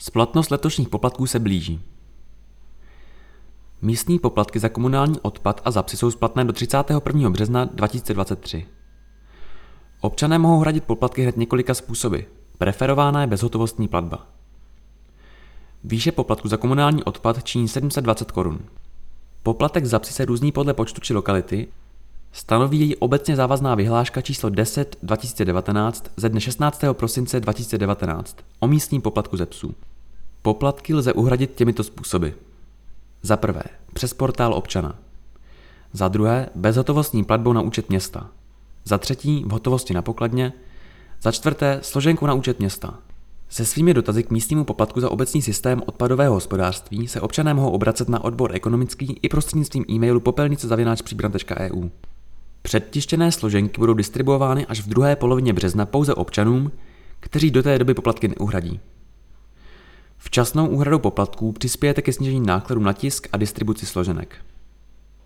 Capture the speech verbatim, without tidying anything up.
Splatnost letošních poplatků se blíží. Místní poplatky za komunální odpad a za zapsy jsou splatné do třicátého prvního března dva tisíce dvacet tři. Občané mohou hradit poplatky hned několika způsoby. Preferována je bezhotovostní platba. Výše poplatku za komunální odpad činí sedm set dvacet korun. Poplatek za zapsy se různí podle počtu či lokality, stanoví její obecně závazná vyhláška číslo deset lomeno dva tisíce devatenáct ze dne šestnáctého prosince dva tisíce devatenáct o místním poplatku ze psů. Poplatky lze uhradit těmito způsoby. Za prvé, přes portál občana. Za druhé, bezhotovostní platbou na účet města. Za třetí, v hotovosti na pokladně. Za čtvrté, složenkou na účet města. Se svými dotazy k místnímu poplatku za obecní systém odpadového hospodářství se občané mohou obracet na odbor ekonomický i prostřednictvím e-mailu popelnice zavináč příbram tečka e u. Předtištěné složenky budou distribuovány až v druhé polovině března pouze občanům, kteří do té doby poplatky neuhradí. Včasnou úhradou poplatků přispějete ke snížení nákladů na tisk a distribuci složenek.